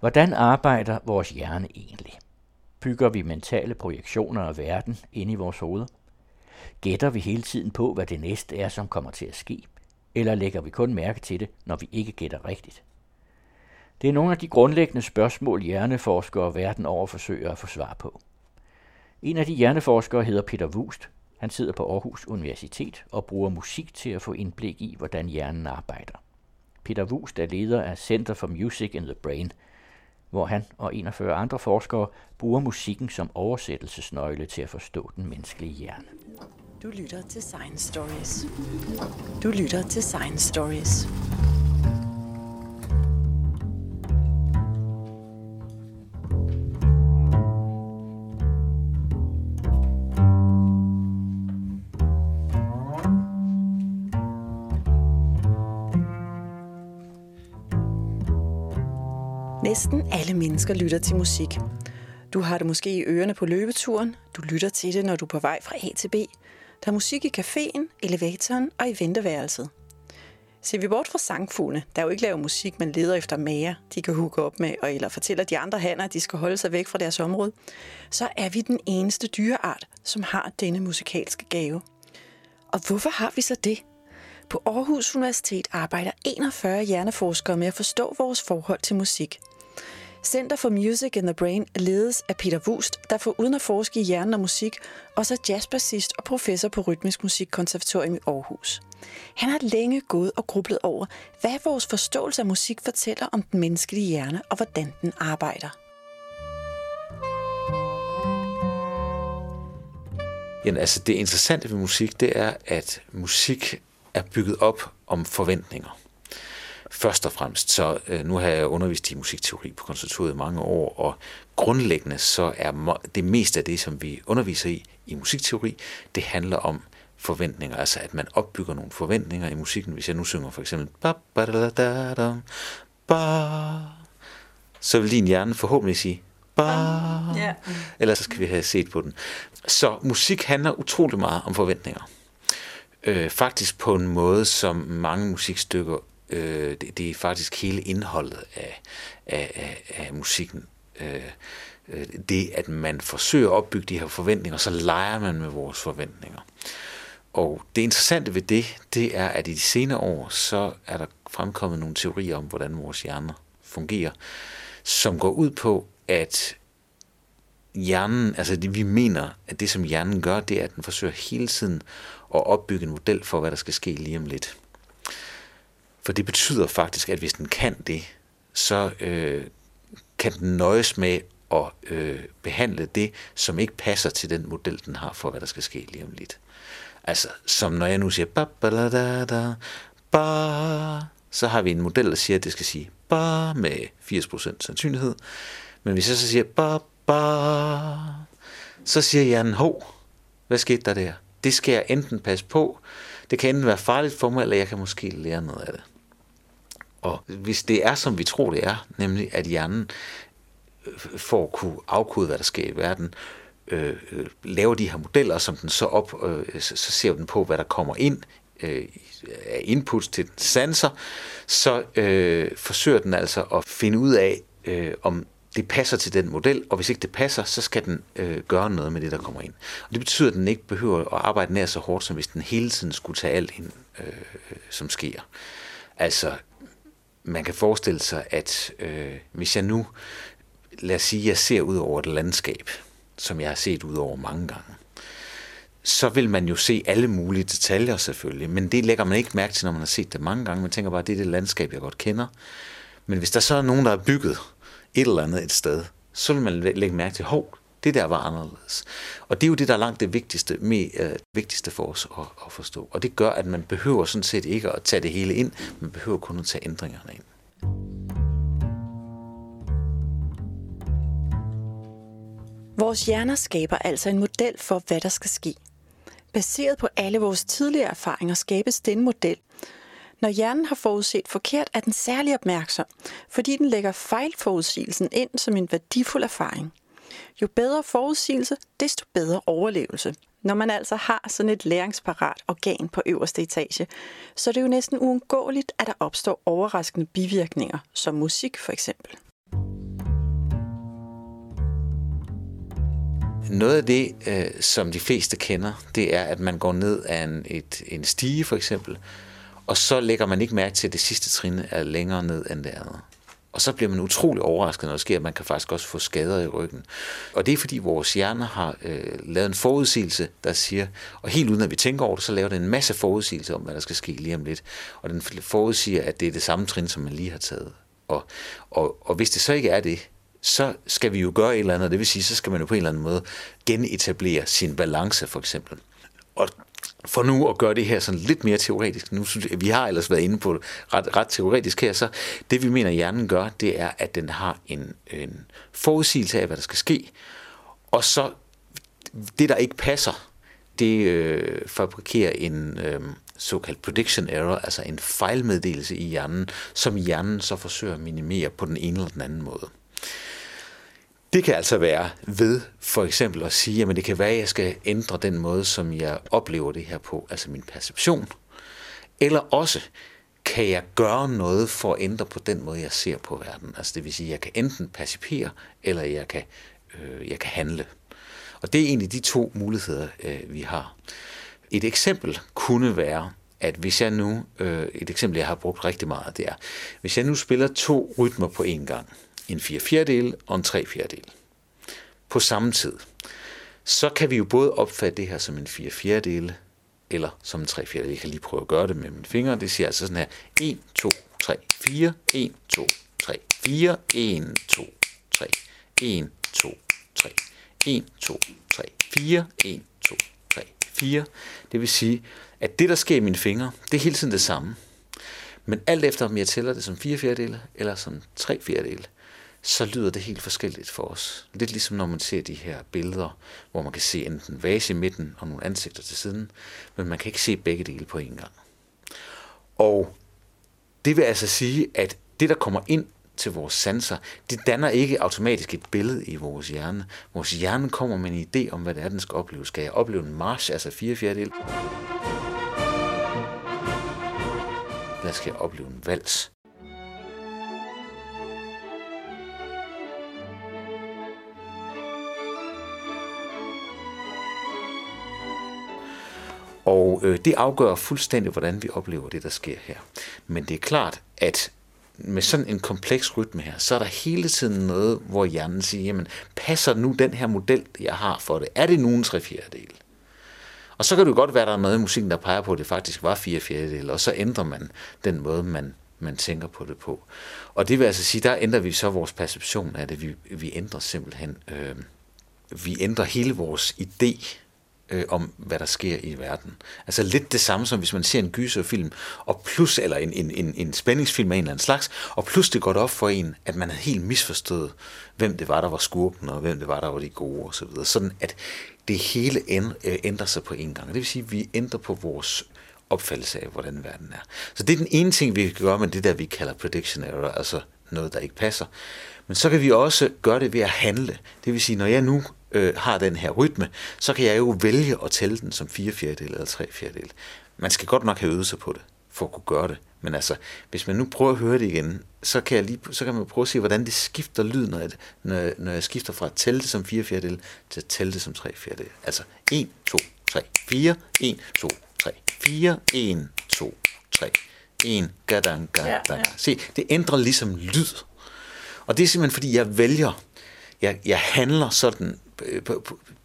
Hvordan arbejder vores hjerne egentlig? Bygger vi mentale projektioner af verden inde i vores hoveder? Gætter vi hele tiden på, hvad det næste er, som kommer til at ske? Eller lægger vi kun mærke til det, når vi ikke gætter rigtigt? Det er nogle af de grundlæggende spørgsmål, hjerneforskere verden over forsøger at få svar på. En af de hjerneforskere hedder Peter Vuust. Han sidder på Aarhus Universitet og bruger musik til at få indblik i, hvordan hjernen arbejder. Peter Vuust er leder af Center for Music and the Brain, hvor han og 41 andre forskere bruger musikken som oversættelsesnøgle til at forstå den menneskelige hjerne. Du lytter til Science Stories. Du lytter til Science Stories. Næsten alle mennesker lytter til musik. Du har det måske i ørerne på løbeturen, du lytter til det, når du er på vej fra A til B. Der er musik i caféen, elevatoren og i venteværelset. Ser vi bort fra sangfuglene, der jo ikke laver musik, men leder efter mager, de kan hooke op med, og eller fortæller de andre hanner, at de skal holde sig væk fra deres område, så er vi den eneste dyreart, som har denne musikalske gave. Og hvorfor har vi så det? På Aarhus Universitet arbejder 41 hjerneforskere med at forstå vores forhold til musik. Center for Music and the Brain ledes af Peter Vuust, der foruden at forske i hjernen og musik, også er jazzbassist og professor på Rytmisk Musikkonservatorium i Aarhus. Han har længe gået og grublet over, hvad vores forståelse af musik fortæller om den menneskelige hjerne og hvordan den arbejder. Jamen, altså, det interessante ved musik, det er, at musik er bygget op om forventninger. Først og fremmest, så nu har jeg undervist i musikteori på konservatoriet i mange år, og grundlæggende så er det meste af det, som vi underviser i musikteori, det handler om forventninger, altså at man opbygger nogle forventninger i musikken. Hvis jeg nu synger for eksempel, så vil din hjerne forhåbentlig sige, ellers så skal vi have set på den. Så musik handler utrolig meget om forventninger. Faktisk på en måde, som mange musikstykker, det er faktisk hele indholdet af musikken. Det, at man forsøger at opbygge de her forventninger, så leger man med vores forventninger. Og det interessante ved det er, at i de senere år, så er der fremkommet nogle teorier om, hvordan vores hjerner fungerer, som går ud på, at hjernen, altså det vi mener, at det som hjernen gør, det er, at den forsøger hele tiden at opbygge en model for, hvad der skal ske lige om lidt. For det betyder faktisk, at hvis den kan det, så kan den nøjes med at behandle det, som ikke passer til den model, den har for, hvad der skal ske lige om lidt. Altså, som når jeg nu siger, så har vi en model, der siger, at det skal sige ba med 80% sandsynlighed. Men hvis jeg så siger ba, så siger hjernen, hvad skete der der? Det skal jeg enten passe på, det kan enten være farligt for mig, eller jeg kan måske lære noget af det. Og hvis det er, som vi tror det er, nemlig at hjernen for at kunne afkode, hvad der sker i verden, laver de her modeller, som den så op, så ser den på, hvad der kommer ind af inputs til den sanser, så forsøger den altså at finde ud af, om det passer til den model, og hvis ikke det passer, så skal den gøre noget med det, der kommer ind. Og det betyder, at den ikke behøver at arbejde nær så hårdt, som hvis den hele tiden skulle tage alt ind, som sker. Altså, man kan forestille sig, at hvis jeg nu, lad os sige, jeg ser ud over et landskab, som jeg har set ud over mange gange, så vil man jo se alle mulige detaljer selvfølgelig, men det lægger man ikke mærke til, når man har set det mange gange. Man tænker bare, det er det landskab, jeg godt kender. Men hvis der så er nogen, der har bygget et eller andet et sted, så vil man lægge mærke til, det der var anderledes. Og det er jo det, der er langt det vigtigste for os at forstå. Og det gør, at man behøver sådan set ikke at tage det hele ind, man behøver kun at tage ændringerne ind. Vores hjerner skaber altså en model for, hvad der skal ske. Baseret på alle vores tidligere erfaringer skabes den model. Når hjernen har forudset forkert, er den særlig opmærksom, fordi den lægger fejlforudsigelsen ind som en værdifuld erfaring. Jo bedre forudsigelse, desto bedre overlevelse. Når man altså har sådan et læringsparat organ på øverste etage, så er det jo næsten uundgåeligt, at der opstår overraskende bivirkninger, som musik for eksempel. Noget af det, som de fleste kender, det er, at man går ned ad en stige for eksempel, og så lægger man ikke mærke til, at det sidste trin er længere ned end det andet. Og så bliver man utrolig overrasket, når det sker, at man kan faktisk også få skader i ryggen. Og det er fordi vores hjerne har lavet en forudsigelse, der siger, og helt uden at vi tænker over det, så laver det en masse forudsigelser om, hvad der skal ske lige om lidt. Og den forudsiger, at det er det samme trin, som man lige har taget. Og hvis det så ikke er det, så skal vi jo gøre et eller andet, det vil sige, så skal man jo på en eller anden måde genetablere sin balance for eksempel. Og for nu at gøre det her sådan lidt mere teoretisk, nu synes jeg, vi har ellers været inde på det ret teoretisk her, så det vi mener hjernen gør, det er, at den har en forudsigelse af, hvad der skal ske, og så det, der ikke passer, det fabrikerer en såkaldt prediction error, altså en fejlmeddelelse i hjernen, som hjernen så forsøger at minimere på den ene eller den anden måde. Det kan altså være ved for eksempel at sige, at det kan være, at jeg skal ændre den måde, som jeg oplever det her på, altså min perception. Eller også kan jeg gøre noget for at ændre på den måde, jeg ser på verden. Altså det vil sige, at jeg kan enten percipere, eller jeg kan handle. Og det er egentlig de to muligheder, vi har. Et eksempel kunne være, at hvis jeg nu, et eksempel jeg har brugt rigtig meget, det er, hvis jeg nu spiller 2 rytmer på én gang, en 4/4 og en 3/4 på samme tid, så kan vi jo både opfatte det her som en 4/4 eller som en 3/4. Jeg kan lige prøve at gøre det med mine fingre. Det siger altså sådan her, 1, 2, 3, 4, 1, 2, 3, 4, 1, 2, 3, 1, 2, 3, 1, 2, 3, 4, 1, 2, 3, 4. Det vil sige, at det, der sker i mine fingre, det er hele tiden det samme. Men alt efter, om jeg tæller det som 4/4 eller som 3/4, så lyder det helt forskelligt for os. Lidt ligesom når man ser de her billeder, hvor man kan se enten vase i midten og nogle ansigter til siden, men man kan ikke se begge dele på en gang. Og det vil altså sige, at det, der kommer ind til vores sanser, det danner ikke automatisk et billede i vores hjerne. Vores hjerne kommer med en idé om, hvad det er, den skal opleve. Skal jeg opleve en march, altså 4/4? Eller skal jeg opleve en vals? Og det afgør fuldstændig, hvordan vi oplever det, der sker her. Men det er klart, at med sådan en kompleks rytme her, så er der hele tiden noget, hvor hjernen siger, jamen, passer nu den her model, jeg har for det? Er det nu en 3/4? Og så kan det jo godt være, at der er noget i musikken, der peger på, at det faktisk var 4/4, og så ændrer man den måde, man tænker på det på. Og det vil altså sige, der ændrer vi så vores perception af det. Vi ændrer simpelthen, vi ændrer hele vores idé om, hvad der sker i verden. Altså lidt det samme som hvis man ser en gyserfilm, og plus, eller en spændingsfilm af en eller anden slags, og plus det går op for en, at man havde helt misforstået, hvem det var, der var skurken, og hvem det var, der var de gode, og så videre. Sådan at det hele ændrer sig på en gang. Det vil sige, at vi ændrer på vores opfattelse af, hvordan verden er. Så det er den ene ting, vi kan gøre med det der, vi kalder prediction error, altså noget, der ikke passer. Men så kan vi også gøre det ved at handle. Det vil sige, når jeg nu har den her rytme, så kan jeg jo vælge at tælle den som 4/4 eller 3/4. Man skal godt nok have øvet sig på det, for at kunne gøre det. Men altså, hvis man nu prøver at høre det igen, så kan man prøve at se, hvordan det skifter lyd, når jeg skifter fra at tælle det som 4/4 til at tælle det som 3/4. Altså 1, 2, 3, 4, 1, 2, 3, 4, 1, 2, 3, 1, gadang, gadang. Ja, ja. Se, det ændrer ligesom lyd. Og det er simpelthen, fordi jeg vælger, jeg handler sådan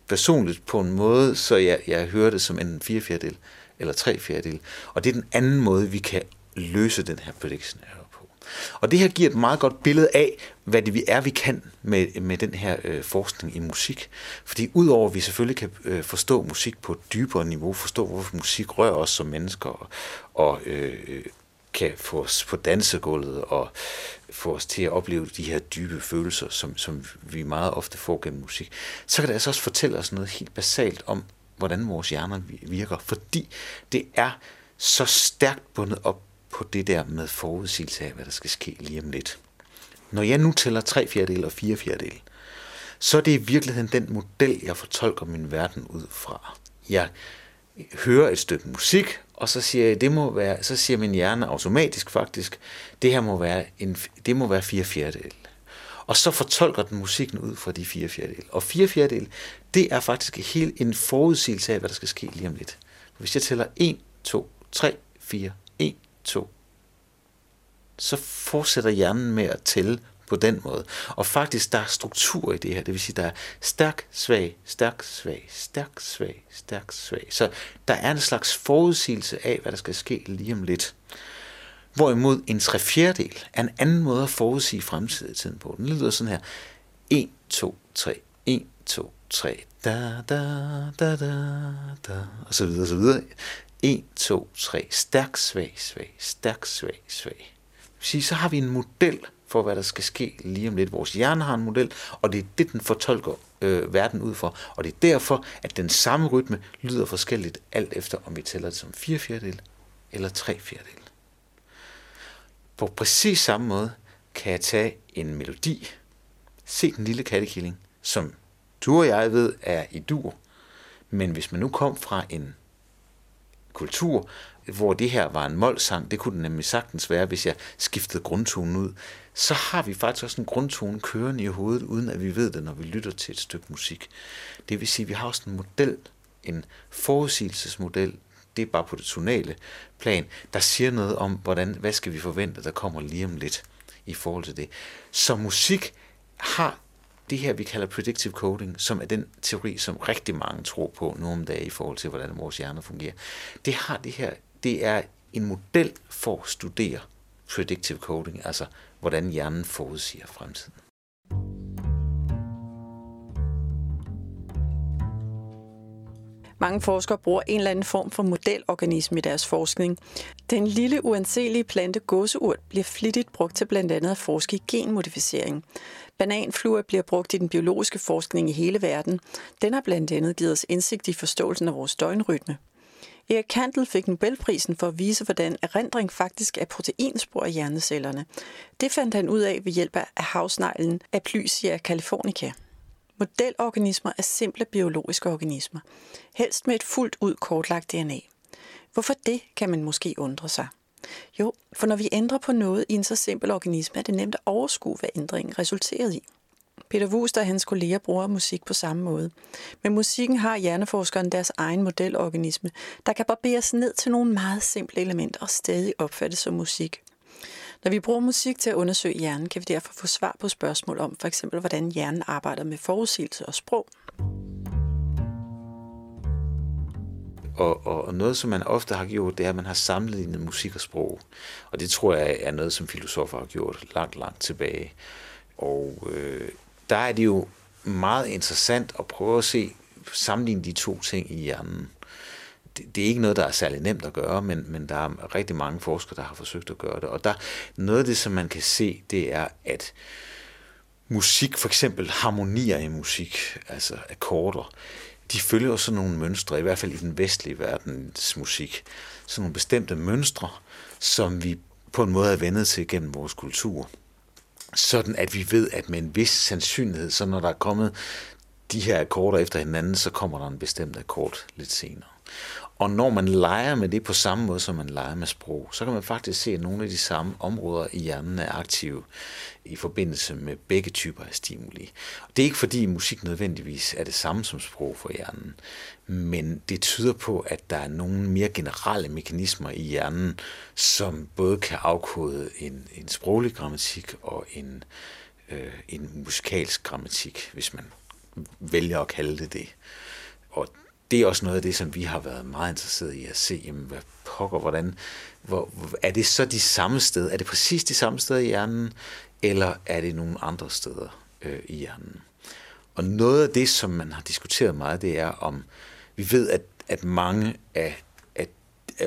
personligt på en måde, så jeg hører det som enten 4/4 eller 3/4. Og det er den anden måde, vi kan løse den her prediction error på. Og det her giver et meget godt billede af, hvad det vi er, vi kan med den her forskning i musik. Fordi udover at vi selvfølgelig kan forstå musik på et dybere niveau, forstå hvorfor musik rører os som mennesker, og kan få os på dansegulvet og få os til at opleve de her dybe følelser, som vi meget ofte får gennem musik, så kan det altså også fortælle os noget helt basalt om, hvordan vores hjerner virker, fordi det er så stærkt bundet op på det der med forudsigelse af, hvad der skal ske lige om lidt. Når jeg nu tæller 3/4 og 4/4, så er det i virkeligheden den model, jeg fortolker min verden ud fra. Jeg hører et stykke musik, og så siger jeg, det må være, så siger min hjerne automatisk faktisk, det her må være 4/4. Og så fortolker den musikken ud fra de 4/4. Og 4/4, det er faktisk helt en forudsigelse af, hvad der skal ske lige om lidt. Hvis jeg tæller 1, 2, 3, 4, 1, 2, så fortsætter hjernen med at tælle på den måde. Og faktisk, der er struktur i det her. Det vil sige, der er stærk, svag, stærk, svag, stærk, svag, stærk, svag. Så der er en slags forudsigelse af, hvad der skal ske lige om lidt. Hvorimod en 3/4 er en anden måde at forudsige fremtiden på. Den lyder sådan her. 1, 2, 3, 1, 2, 3, da, da, da, da, da, og så videre, så videre. 1, 2, 3, stærk, svag, svag, stærk, svag, svag. Så har vi en model for, hvad der skal ske lige om lidt. Vores hjerne har en model, og det er det, den fortolker verden ud fra. Og det er derfor, at den samme rytme lyder forskelligt, alt efter om vi tæller det som 4/4 eller 3/4. På præcis samme måde kan jeg tage en melodi, se Den Lille Kattekilling, som du og jeg ved er i dur, men hvis man nu kom fra en kultur, hvor det her var en molsang, det kunne den nemlig sagtens være, hvis jeg skiftede grundtonen ud, så har vi faktisk også en grundtone kørende i hovedet, uden at vi ved det, når vi lytter til et stykke musik. Det vil sige, at vi har også en model, en forudsigelsesmodel, det er bare på det tonale plan, der siger noget om, hvad skal vi forvente, der kommer lige om lidt i forhold til det. Så musik har det her, vi kalder predictive coding, som er den teori, som rigtig mange tror på nu om dagen i forhold til, hvordan vores hjerner fungerer. Det har det her, det er en model for at studere predictive coding, altså hvordan hjernen forudsiger fremtiden. Mange forskere bruger en eller anden form for modelorganisme i deres forskning. Den lille uanselige plante gåseurt bliver flittigt brugt til blandt andet at forske i genmodificering. Bananfluer bliver brugt i den biologiske forskning i hele verden. Den har blandt andet givet os indsigt i forståelsen af vores døgnrytme. Erik Kandel fik Nobelprisen for at vise, hvordan erindring faktisk er proteinspor i hjernecellerne. Det fandt han ud af ved hjælp af havsneglen Aplysia californica. Modelorganismer er simple biologiske organismer, helst med et fuldt ud kortlagt DNA. Hvorfor det, kan man måske undre sig. Jo, for når vi ændrer på noget i en så simpel organisme, er det nemt at overskue, hvad ændringen resulterede i. Peter Vuust og hans kolleger bruger musik på samme måde. Men musikken har hjerneforskeren deres egen modelorganisme, der kan barberes ned til nogle meget simple elementer og stadig opfattes som musik. Når vi bruger musik til at undersøge hjernen, kan vi derfor få svar på spørgsmål om f.eks. hvordan hjernen arbejder med forudsigelse og sprog. Og noget, som man ofte har gjort, det er, at man har sammenlignet musik og sprog. Og det tror jeg er noget, som filosofer har gjort langt, langt tilbage. Og der er det jo meget interessant at prøve at sammenligne de to ting i hjernen. Det er ikke noget, der er særlig nemt at gøre, men der er rigtig mange forskere, der har forsøgt at gøre det. Og noget af det, som man kan se, det er, at musik, for eksempel harmonier i musik, altså akkorder, de følger jo sådan nogle mønstre, i hvert fald i den vestlige verdens musik. Sådan nogle bestemte mønstre, som vi på en måde er vænnet til gennem vores kultur. Sådan at vi ved, at med en vis sandsynlighed, så når der er kommet de her akkorder efter hinanden, så kommer der en bestemt akkord lidt senere. Og når man leger med det på samme måde, som man leger med sprog, så kan man faktisk se, at nogle af de samme områder i hjernen er aktive i forbindelse med begge typer af stimuli. Det er ikke fordi musik nødvendigvis er det samme som sprog for hjernen, men det tyder på, at der er nogle mere generelle mekanismer i hjernen, som både kan afkode en sproglig grammatik og en musikalsk grammatik, hvis man vælger at kalde det. Og det er også noget af det, som vi har været meget interesseret i at se, jamen, hvad pokker, er det så de samme steder? Er det præcis de samme steder i hjernen, eller er det nogle andre steder i hjernen? Og noget af det, som man har diskuteret meget, det er om, vi ved, at mange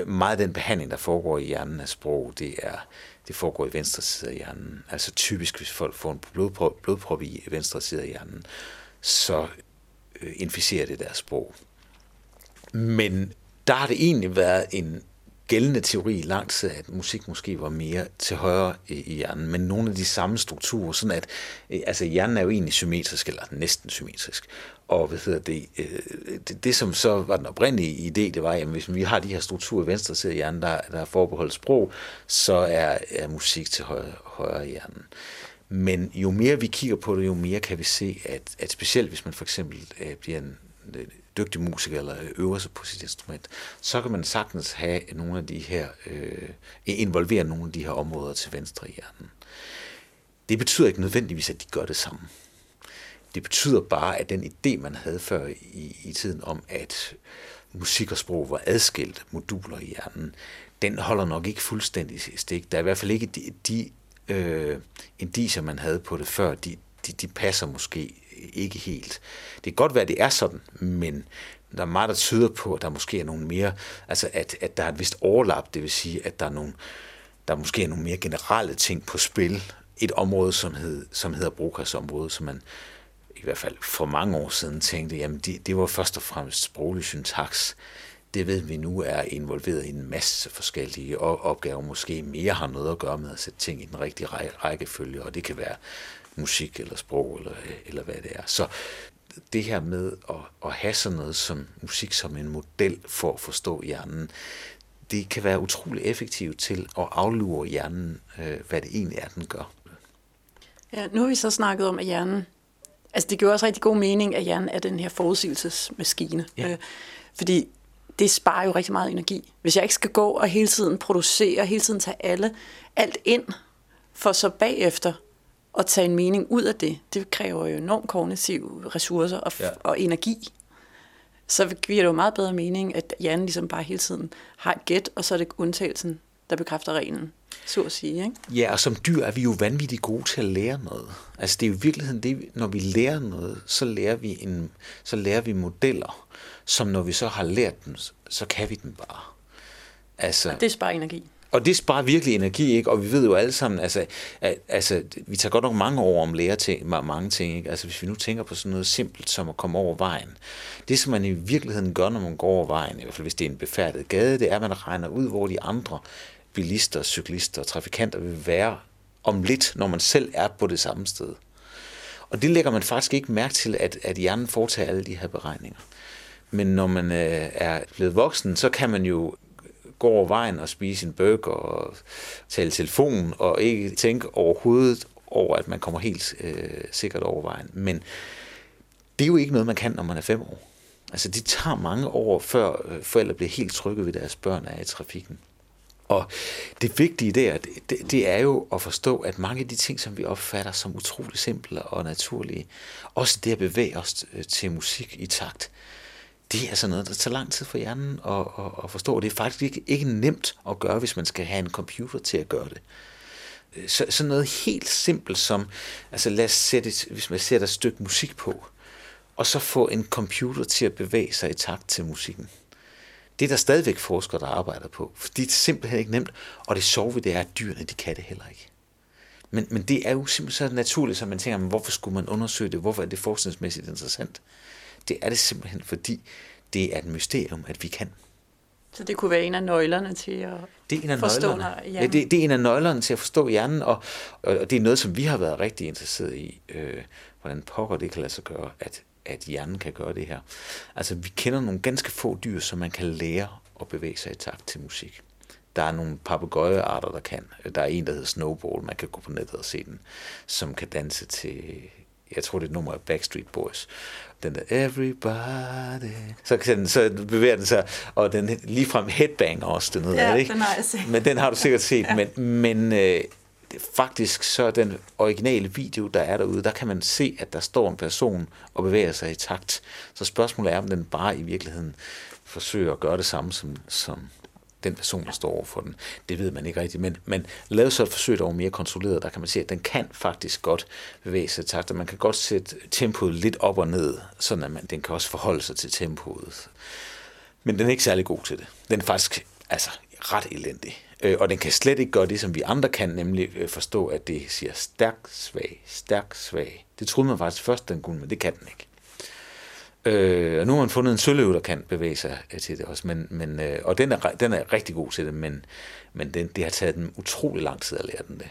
meget af den behandling, der foregår i hjernen af sprog, det foregår i venstre side af hjernen. Altså typisk, hvis folk får en blodprop i venstre side af hjernen, så inficerer det deres sprog. Men der har det egentlig været en gældende teori lang tid, at musik måske var mere til højre i hjernen, men nogle af de samme strukturer, sådan at hjernen er jo egentlig symmetrisk, eller næsten symmetrisk. Og det som så var den oprindelige idé, det var, at hvis vi har de her strukturer i venstre side af hjernen, der er forbeholdt sprog, så er musik til højre i hjernen. Men jo mere vi kigger på det, jo mere kan vi se, at specielt hvis man for eksempel bliver en dygtig musiker eller øver sig på sit instrument, så kan man sagtens have nogle af de her, involvere nogle af de her områder til venstre i hjernen. Det betyder ikke nødvendigvis, at de gør det sammen. Det betyder bare, at den idé, man havde før i tiden om, at musik og sprog var adskilt moduler i hjernen, den holder nok ikke fuldstændig stik. Der er i hvert fald ikke de indiser, man havde på det før, de passer måske ikke helt. Det kan godt være, at det er sådan, men der er meget, der tyder på, at der måske er nogle mere, altså at der er et vist overlap, det vil sige, at der måske er nogle mere generelle ting på spil. Et område, som hedder Broca's-området, som man i hvert fald for mange år siden tænkte, jamen det var først og fremmest sproglig syntaks. Det ved vi nu er involveret i en masse forskellige opgaver, måske mere har noget at gøre med at sætte ting i den rigtige rækkefølge, og det kan være musik eller sprog eller hvad det er. Så det her med at have sådan noget som musik som en model for at forstå hjernen, det kan være utrolig effektivt til at aflure hjernen, hvad det egentlig er, den gør. Ja, nu har vi så snakket om, at hjernen, altså det giver også rigtig god mening, at hjernen er den her forudsigelsesmaskine, ja. Fordi det sparer jo rigtig meget energi. Hvis jeg ikke skal gå og hele tiden producere, hele tiden tage alt ind, for så bagefter at tage en mening ud af det, det kræver jo enormt kognitive ressourcer og energi. Så giver det jo meget bedre mening, at hjernen ligesom bare hele tiden har et gæt, og så er det undtagelsen, der bekræfter reglen, så at sige. Ikke? Ja, og som dyr er vi jo vanvittigt gode til at lære noget. Altså det er jo i virkeligheden det, når vi lærer noget, så lærer vi modeller, som når vi så har lært dem, så kan vi dem bare. Altså, og det sparer energi. Og det sparer virkelig energi, ikke? Og vi ved jo alle sammen, altså vi tager godt nok mange år om at lære mange ting, ikke? Altså hvis vi nu tænker på sådan noget simpelt som at komme over vejen. Det som man i virkeligheden gør, når man går over vejen, i hvert fald hvis det er en befærdet gade, det er, at man regner ud, hvor de andre bilister, cyklister og trafikanter vil være om lidt, når man selv er på det samme sted. Og det lægger man faktisk ikke mærke til, at hjernen foretager alle de her beregninger. Men når man er blevet voksen, så kan man jo gå over vejen og spise en burger og tale telefonen og ikke tænke overhovedet over, at man kommer helt sikkert over vejen. Men det er jo ikke noget, man kan, når man er 5 år. Altså det tager mange år, før forældre bliver helt trygge ved deres børn er i trafikken. Og det vigtige der, det er jo at forstå, at mange af de ting, som vi opfatter som utrolig simple og naturlige, også det at bevæge os til musik i takt, det er sådan noget, der tager lang tid for hjernen at forstå. Det er faktisk ikke nemt at gøre, hvis man skal have en computer til at gøre det. Så noget helt simpelt som, altså lad os hvis man sætter et stykke musik på, og så få en computer til at bevæge sig i takt til musikken. Det er der stadigvæk forskere, der arbejder på, for det er simpelthen ikke nemt, og det sjove ved det er, at dyrene, de kan det heller ikke. Men det er jo simpelthen så naturligt, så man tænker, men hvorfor skulle man undersøge det? Hvorfor er det forskningsmæssigt interessant? Det er det simpelthen, fordi det er et mysterium, at vi kan. Så det kunne være en af nøglerne til at forstå hjernen? Ja, det er en af nøglerne til at forstå hjernen, og det er noget, som vi har været rigtig interesseret i, hvordan pokker det kan lade sig gøre, at hjernen kan gøre det her. Altså, vi kender nogle ganske få dyr, som man kan lære at bevæge sig i takt til musik. Der er nogle papegøjearter, der kan. Der er en, der hedder Snowball, man kan gå på nettet og se den, som kan danse til, jeg tror, det er et nummer af Backstreet Boys. Den der everybody. Så bevæger den sig, og den ligefrem headbanger også dernede. Ja, ikke? Den har jeg set. Men den har du sikkert set. Ja. Men faktisk så den originale video, der er derude, der kan man se, at der står en person og bevæger sig i takt. Så spørgsmålet er, om den bare i virkeligheden forsøger at gøre det samme som den person, der står over for den. Det ved man ikke rigtigt, men lavet så et forsøg, der er mere kontrolleret, der kan man se, at den kan faktisk godt bevæge sig i takt, og man kan godt sætte tempoet lidt op og ned, sådan at den kan også forholde sig til tempoet. Men den er ikke særlig god til det. Den er faktisk ret elendig. Og den kan slet ikke gøre det, som vi andre kan, nemlig forstå, at det siger stærk, svag, stærk, svag. Det troede man faktisk først, den kunne, men det kan den ikke. Og nu har man fundet en søløve, der kan bevæge sig til det også. Men, og den er rigtig god til det, men det har taget dem utrolig lang tid at lære den det.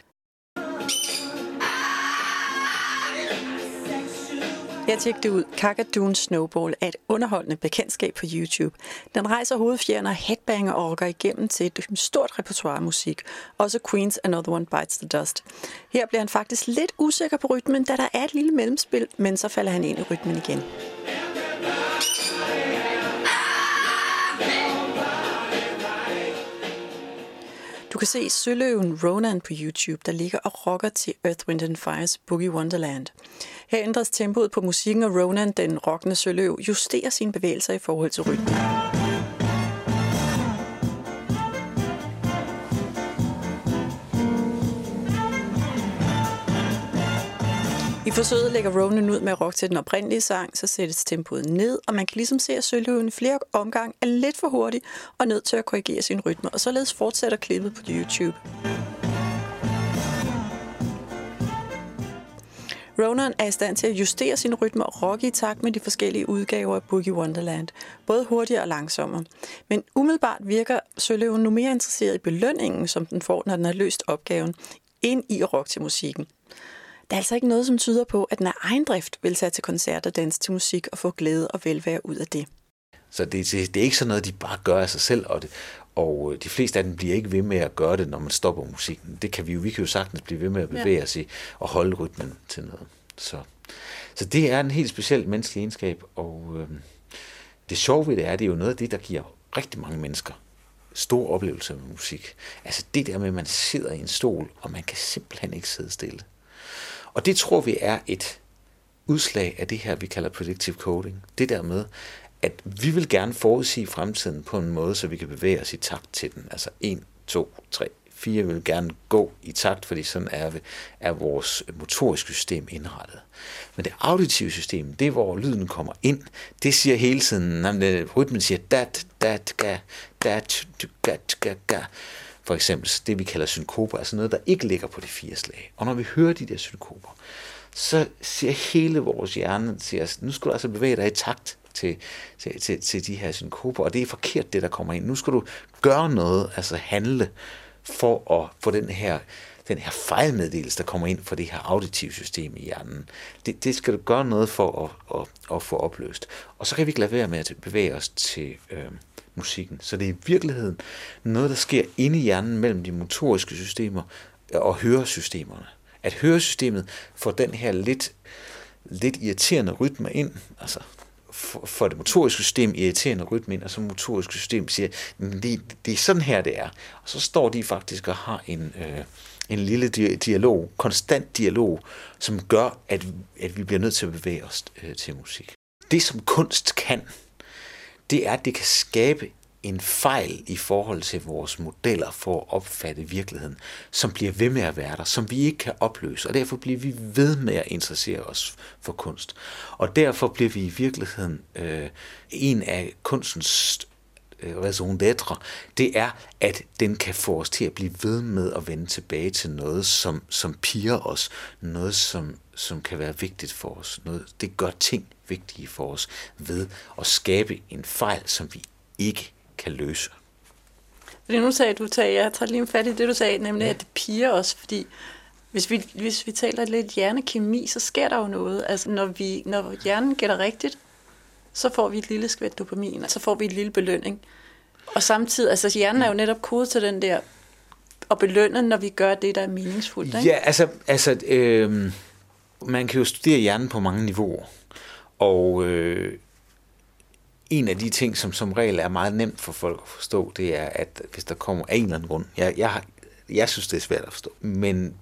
Jeg tjekkede ud Kakaduens Snowball af et underholdende bekendtskab på YouTube. Den rejser hovedfjerne og headbanger og rocker igennem til et stort repertoire af musik. Også Queens Another One Bites the Dust. Her bliver han faktisk lidt usikker på rytmen, da der er et lille mellemspil, men så falder han ind i rytmen igen. Du kan se søløven Ronan på YouTube, der ligger og rocker til Earth, Wind & Fire's Boogie Wonderland. Her ændres tempoet på musikken, og Ronan, den rockende søløv, justerer sine bevægelser i forhold til rytmen. I forsøget lægger Ronan ud med at rocke til den oprindelige sang, så sættes tempoet ned, og man kan ligesom se, at søløven flere omgang er lidt for hurtig og nødt til at korrigere sin rytme, og således fortsætter klippet på YouTube. Ronan er i stand til at justere sine rytmer og rocke i takt med de forskellige udgaver af Boogie Wonderland, både hurtigere og langsommere. Men umiddelbart virker søløven nu mere interesseret i belønningen, som den får, når den har løst opgaven, ind i at rocke til musikken. Der er altså ikke noget, som tyder på, at den af egen drift vil tage til koncert og danse til musik og få glæde og velvære ud af det. Så det er ikke sådan noget, de bare gør af sig selv, og de fleste af dem bliver ikke ved med at gøre det, når man stopper musikken. Det kan vi jo, vi kan jo sagtens blive ved med at bevæge os i og holde rytmen til noget. Så det er en helt speciel menneskelig egenskab, og det sjove ved det er, det er jo noget af det, der giver rigtig mange mennesker store oplevelser med musik. Altså det der med, at man sidder i en stol, og man kan simpelthen ikke sidde stille. Og det tror vi er et udslag af det her, vi kalder predictive coding. Det der med, at vi vil gerne forudsige fremtiden på en måde, så vi kan bevæge os i takt til den. Altså 1, 2, 3, 4 vil gerne gå i takt, fordi sådan er vores motoriske system indrettet. Men det auditive system, det er, hvor lyden kommer ind, det siger hele tiden, rytmen siger dat, dat, ga, dat, dat, ga, ga. For eksempel det, vi kalder synkoper, altså noget, der ikke ligger på de fire slag. Og når vi hører de der synkoper, så siger hele vores hjerne til os, nu skal du altså bevæge dig i takt til de her synkoper, og det er forkert, det der kommer ind. Nu skal du gøre noget, altså handle, for at få den her fejlmeddelelse, der kommer ind fra det her auditive system i hjernen. Det skal du gøre noget for at få opløst. Og så kan vi ikke lade være med at bevæge os til musikken. Så det er i virkeligheden noget, der sker inde i hjernen mellem de motoriske systemer og høresystemerne. At høresystemet får den her lidt irriterende rytme ind, altså for det motoriske system irriterende rytme ind, og så motoriske system siger, det er sådan her, det er. Og så står de faktisk og har en lille dialog, konstant dialog, som gør, at vi bliver nødt til at bevæge os til musik. Det, som kunst kan, det er, at det kan skabe en fejl i forhold til vores modeller for at opfatte virkeligheden, som bliver ved med at være der, som vi ikke kan opløse, og derfor bliver vi ved med at interessere os for kunst. Og derfor bliver vi i virkeligheden en af kunstens raison d'être, det er, at den kan få os til at blive ved med at vende tilbage til noget, som piger os, noget, som kan være vigtigt for os. Noget, det gør ting vigtige for os ved at skabe en fejl, som vi ikke kan løse. Fordi nu sagde du, jeg tager lige fat i det, du sagde, nemlig at det piger os, fordi hvis vi taler lidt hjernekemi, så sker der jo noget. Altså når hjernen gætter rigtigt, så får vi et lille skvæt dopamin, og så får vi et lille belønning. Og samtidig, altså hjernen er jo netop kodet til den der, og belønne, når vi gør det, der er meningsfuldt, ikke? Ja, altså man kan jo studere hjernen på mange niveauer, og en af de ting, som regel er meget nemt for folk at forstå, det er, at hvis der kommer af en eller anden grund, jeg synes, det er svært at forstå, men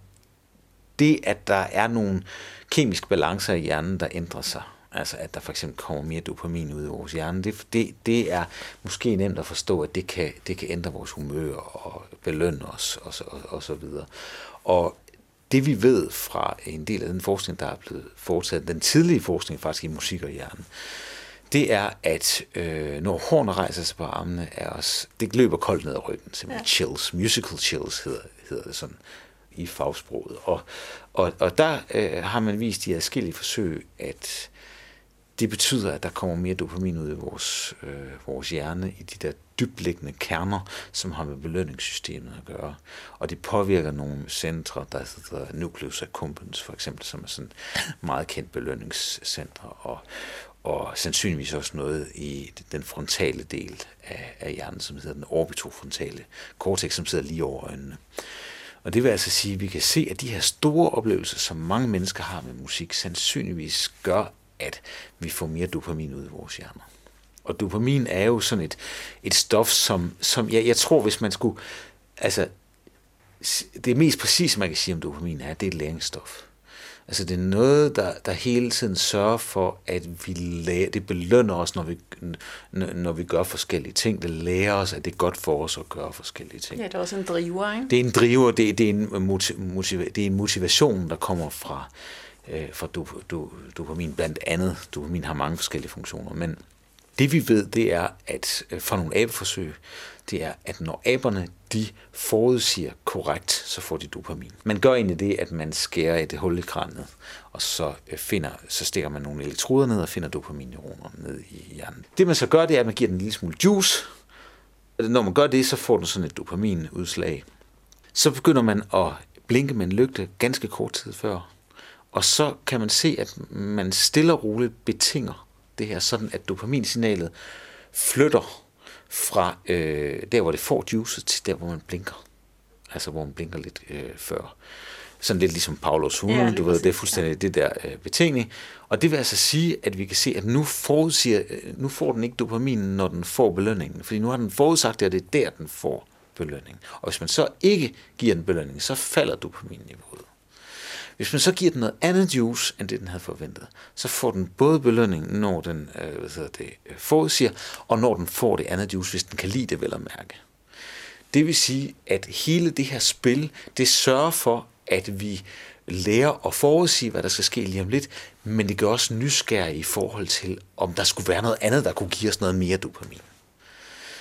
det, at der er nogle kemiske balancer i hjernen, der ændrer sig, altså at der for eksempel kommer mere dopamin ud i vores hjerne, det er måske nemt at forstå, at det kan ændre vores humør og belønne os og så videre. Og det vi ved fra en del af den forskning, der er blevet foretaget, den tidlige forskning faktisk i musik og hjernen, det er, at når hårene rejser sig på armene af os, det løber koldt ned ad ryggen, simpelthen chills, musical chills hedder det sådan i fagsproget. Og der har man vist i adskillige forsøg, at det betyder, at der kommer mere dopamin ud i vores hjerne i de der dybtliggende kerner, som har med belønningssystemet at gøre. Og det påvirker nogle centre, der hedder nucleus accumbens for eksempel, som er sådan meget kendt belønningscentre, og sandsynligvis også noget i den frontale del af hjernen, som hedder den orbitofrontale cortex, som sidder lige over øjnene. Og det vil altså sige, at vi kan se, at de her store oplevelser, som mange mennesker har med musik, sandsynligvis gør, at vi får mere dopamin ud i vores hjerner. Og dopamin er jo sådan et stof, som jeg tror, hvis man skulle... Altså, det mest præcise, man kan sige om dopamin er, at det er et læringsstof. Altså, det er noget, der hele tiden sørger for, at vi lærer. Det belønner os, når vi gør forskellige ting. Det lærer os, at det er godt for os at gøre forskellige ting. Ja, det er også en driver, ikke? Det er en driver, det er en motivation, der kommer fra dopamin, blandt andet. Dopamin har mange forskellige funktioner, men det vi ved, det er, at fra nogle abeforsøg, det er, at når aberne, de forudsiger korrekt, så får de dopamin. Man gør egentlig det, at man skærer et hul i kranet, og så stikker man nogle elektroder ned og finder dopaminneuroner ned i hjernen. Det man så gør, det er, at man giver den en lille smule juice. Når man gør det, så får den sådan et dopaminudslag. Så begynder man at blinke med en lygte ganske kort tid før, og så kan man se, at man stille og roligt betinger det her, sådan at dopaminsignalet flytter fra der, hvor det får juice, til der, hvor man blinker. Altså, hvor man blinker lidt før. Sådan lidt ligesom Pavlovs hund, ja, du ved, det er fuldstændig det der betingning. Og det vil altså sige, at vi kan se, at nu får den ikke dopaminen, når den får belønningen. Fordi nu har den forudsagt, at det er der, den får belønning. Og hvis man så ikke giver den belønning, så falder dopaminniveauet. Hvis man så giver den noget andet juice, end det den havde forventet, så får den både belønning, når den forudsiger, og når den får det andet juice, hvis den kan lide det, vel at mærke. Det vil sige, at hele det her spil, det sørger for, at vi lærer at forudsige, hvad der skal ske lige om lidt, men det gør også nysgerrige i forhold til, om der skulle være noget andet, der kunne give os noget mere dopamin.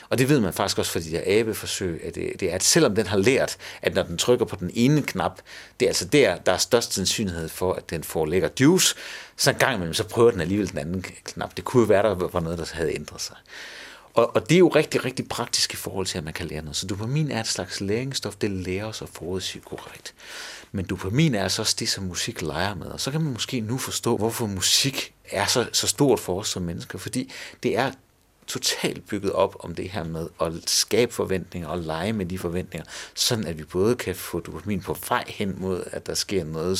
Og det ved man faktisk også fra de der abeforsøg, at det er, at selvom den har lært, at når den trykker på den ene knap, det er altså der er størst sandsynlighed for, at den får lækker juice, så en gang imellem, så prøver den alligevel den anden knap. Det kunne jo være, der var noget, der havde ændret sig. Og det er jo rigtig, rigtig praktisk i forhold til, at man kan lære noget. Så dopamin er et slags læringsstof, det lærer os at forudsige korrekt. Men dopamin er altså også det, som musik leger med. Og så kan man måske nu forstå, hvorfor musik er så stort for os som mennesker, fordi det er totalt bygget op om det her med at skabe forventninger og lege med de forventninger, sådan at vi både kan få dopamin på vej hen mod, at der sker noget,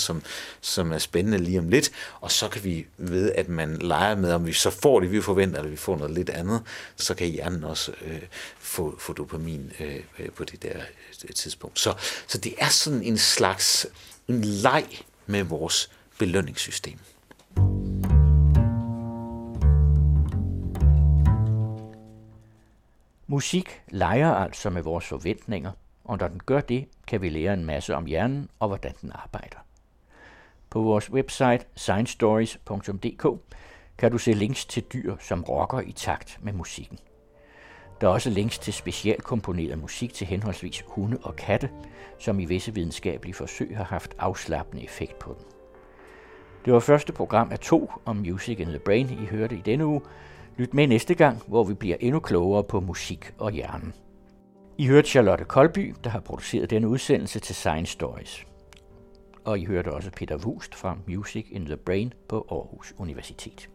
som er spændende lige om lidt, og så kan vi ved, at man leger med, om vi så får det, vi forventer, eller vi får noget lidt andet, så kan hjernen også få dopamin på det der tidspunkt. Så det er sådan en slags en leg med vores belønningssystem. Musik leger altså med vores forventninger, og når den gør det, kan vi lære en masse om hjernen og hvordan den arbejder. På vores website sciencestories.dk kan du se links til dyr, som rocker i takt med musikken. Der er også links til specialkomponeret musik til henholdsvis hunde og katte, som i visse videnskabelige forsøg har haft afslappende effekt på dem. Det var første program af 2 om Music and the Brain, I hørte i denne uge. Lyt med næste gang, hvor vi bliver endnu klogere på musik og hjernen. I hørte Charlotte Koldby, der har produceret denne udsendelse til Science Stories. Og I hørte også Peter Vuust fra Music in the Brain på Aarhus Universitet.